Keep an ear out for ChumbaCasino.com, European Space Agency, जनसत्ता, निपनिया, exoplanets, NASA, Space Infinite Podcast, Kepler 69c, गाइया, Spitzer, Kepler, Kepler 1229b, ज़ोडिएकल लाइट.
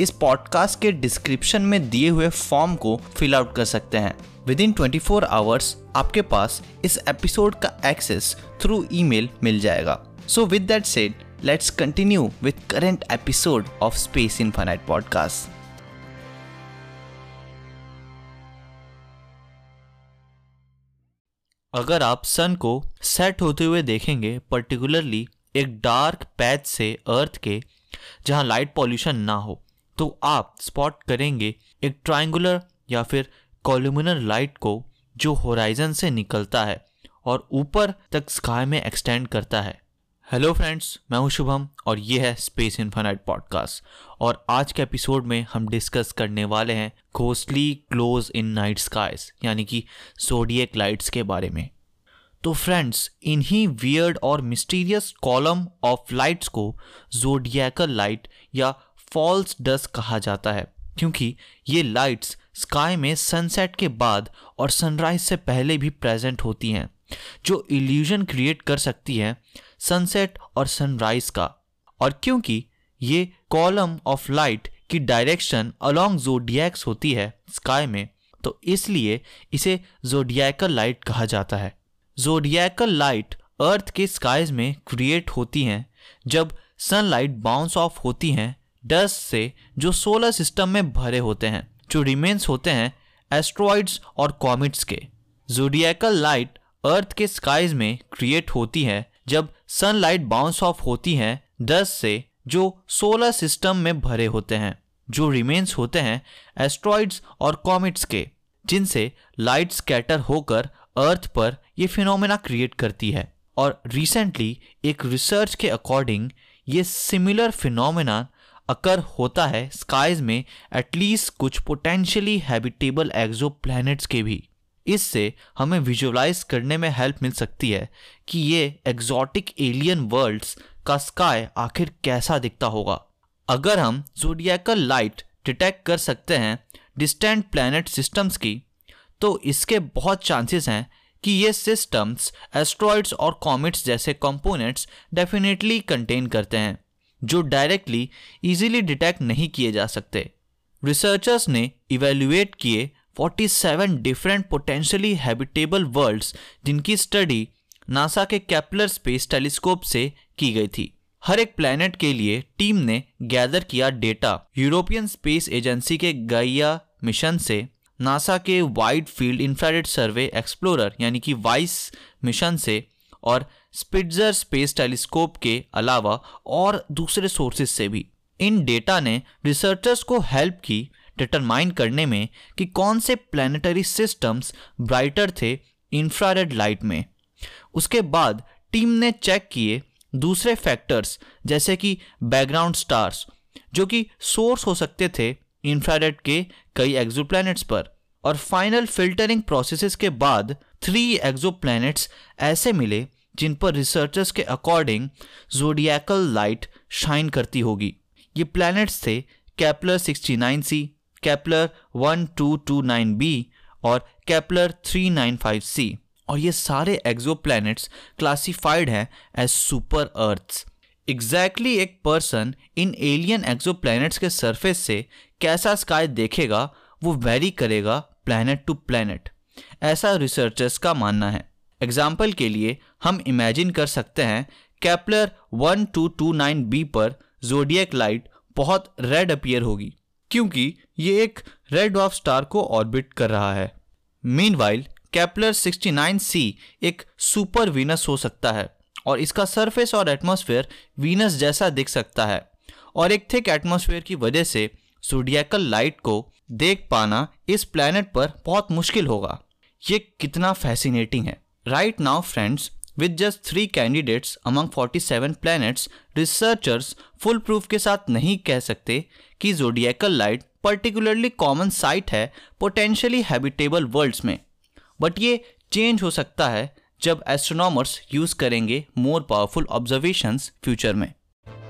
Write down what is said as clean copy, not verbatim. इस पॉडकास्ट के डिस्क्रिप्शन में दिए हुए फॉर्म को फिल आउट कर सकते हैं। विदिन 24 आवर्स आपके पास इस एपिसोड का एक्सेस थ्रू ईमेल मिल जाएगा। So with that said, let's continue with current episode of Space Infinite podcast. अगर आप सन को सेट होते हुए देखेंगे, पर्टिकुलरली एक डार्क पैच से अर्थ के जहां लाइट पॉल्यूशन ना हो, तो आप स्पॉट करेंगे एक ट्रायंगुलर या फिर कॉलम्यूलर लाइट को जो होराइजन से निकलता है और ऊपर तक स्काई में एक्सटेंड करता है। हेलो फ्रेंड्स, मैं हूं शुभम और ये है स्पेस इनफिनाइट पॉडकास्ट। और आज के एपिसोड में हम डिस्कस करने वाले हैं ghostly glows in night skies यानी कि ज़ोडिएक लाइट्स के बारे में। तो फ्रेंड्स, इन्हीं वियर्ड और मिस्टीरियस कॉलम ऑफ लाइट्स को ज़ोडिएकल लाइट या फॉल्स डस्ट कहा जाता है, क्योंकि ये लाइट्स स्काई में सनसेट के बाद और सनराइज से पहले भी प्रेजेंट होती हैं, जो इल्यूजन क्रिएट कर सकती हैं सनसेट और सनराइज का। और क्योंकि ये कॉलम ऑफ लाइट की डायरेक्शन अलोंग ज़ोडिएक्स होती है स्काई में, तो इसलिए इसे ज़ोडिएकल लाइट कहा जाता है। ज़ोडिएकल लाइट अर्थ के स्काईज में क्रिएट होती हैं जब सनलाइट बाउंस ऑफ होती हैं डस्ट से जो सोलर सिस्टम में भरे होते हैं, जो रिमेन्स होते हैं एस्ट्रॉइड्स और कॉमेट्स के। ज़ोडिएकल लाइट अर्थ के स्काईज में क्रिएट होती है जब सनलाइट बाउंस ऑफ होती हैं डस्ट से जो सोलर सिस्टम में भरे होते हैं, जो रिमेन्स होते हैं एस्ट्रॉइड्स और कॉमेट्स के, जिनसे लाइट स्कैटर होकर अर्थ पर ये फिनोमेना क्रिएट करती है। और रिसेंटली एक रिसर्च के अकॉर्डिंग ये सिमिलर फिनोमेना अकर होता है स्काईज में एटलीस्ट कुछ पोटेंशियली हैबिटेबल एक्सोप्लैनेट्स के भी। इससे हमें विजुअलाइज करने में हेल्प मिल सकती है कि ये एग्जॉटिक एलियन वर्ल्ड्स का स्काई आखिर कैसा दिखता होगा। अगर हम ज़ोडिएकल लाइट डिटेक्ट कर सकते हैं डिस्टेंट प्लैनेट सिस्टम्स की, तो इसके बहुत चांसेस हैं कि ये सिस्टम्स एस्ट्रॉइड्स और कॉमेट्स जैसे कंपोनेंट्स डेफिनेटली कंटेन करते हैं, जो डायरेक्टली इजीली डिटेक्ट नहीं किए जा सकते। रिसर्चर्स ने इवेल्युएट किए 47 डिफरेंट पोटेंशियली हैबिटेबल वर्ल्ड्स, जिनकी स्टडी नासा के केपलर स्पेस टेलीस्कोप से की गई थी। हर एक प्लैनेट के लिए टीम ने गैदर किया डेटा यूरोपियन स्पेस एजेंसी के गाइया मिशन से, नासा के वाइड फील्ड इंफ्रारेड सर्वे एक्सप्लोरर यानी कि वाइस मिशन से और स्पिट्जर स्पेस टेलीस्कोप के अलावा और दूसरे सोर्सेज से भी। इन डेटा ने रिसर्चर्स को हेल्प की डिटरमाइन करने में कि कौन से प्लैनेटरी सिस्टम्स ब्राइटर थे इंफ्रारेड लाइट में। उसके बाद टीम ने चेक किए दूसरे फैक्टर्स जैसे कि बैकग्राउंड स्टार्स, जो कि सोर्स हो सकते थे इंफ्रारेड के कई एक्सोप्लैनेट्स पर। और फाइनल फिल्टरिंग प्रोसेसेस के बाद 3 एक्सोप्लैनेट्स ऐसे मिले जिन पर रिसर्चर्स के अकॉर्डिंग ज़ोडिएकल लाइट शाइन करती होगी। ये प्लैनेट्स थे केपलर 69c, केपलर 1229b और केपलर 395c। और ये सारे एक्सोप्लैनेट्स क्लासिफाइड हैं एज सुपर अर्थ्स। एग्जैक्टली एक पर्सन इन एलियन एक्सोप्लैनेट्स के सरफेस से कैसा स्काई देखेगा वो वेरी करेगा प्लैनेट टू प्लैनेट, ऐसा रिसर्चर्स का मानना है। एग्जाम्पल के लिए हम इमेजिन कर सकते हैं केपलर 1229b पर ज़ोडिएक लाइट बहुत रेड अपीयर होगी, क्योंकि ये एक रेड ड्वार्फ स्टार को ऑर्बिट कर रहा है। मीनवाइल केपलर 69c एक सुपर वीनस हो सकता है और इसका सरफेस और एटमॉस्फेयर वीनस जैसा दिख सकता है, और एक थिक एटमॉस्फेयर की वजह से ज़ोडिएकल लाइट को देख पाना इस प्लैनेट पर बहुत मुश्किल होगा। ये कितना फैसिनेटिंग है। Right now friends, with just 3 candidates among 47 planets, researchers full proof के साथ नहीं कह सकते कि ज़ोडिएकल लाइट particularly common sight है पोटेंशियली हैबिटेबल वर्ल्ड्स में, बट ये चेंज हो सकता है जब एस्ट्रोनॉमर्स यूज करेंगे मोर पावरफुल ऑब्जर्वेशंस फ्यूचर में।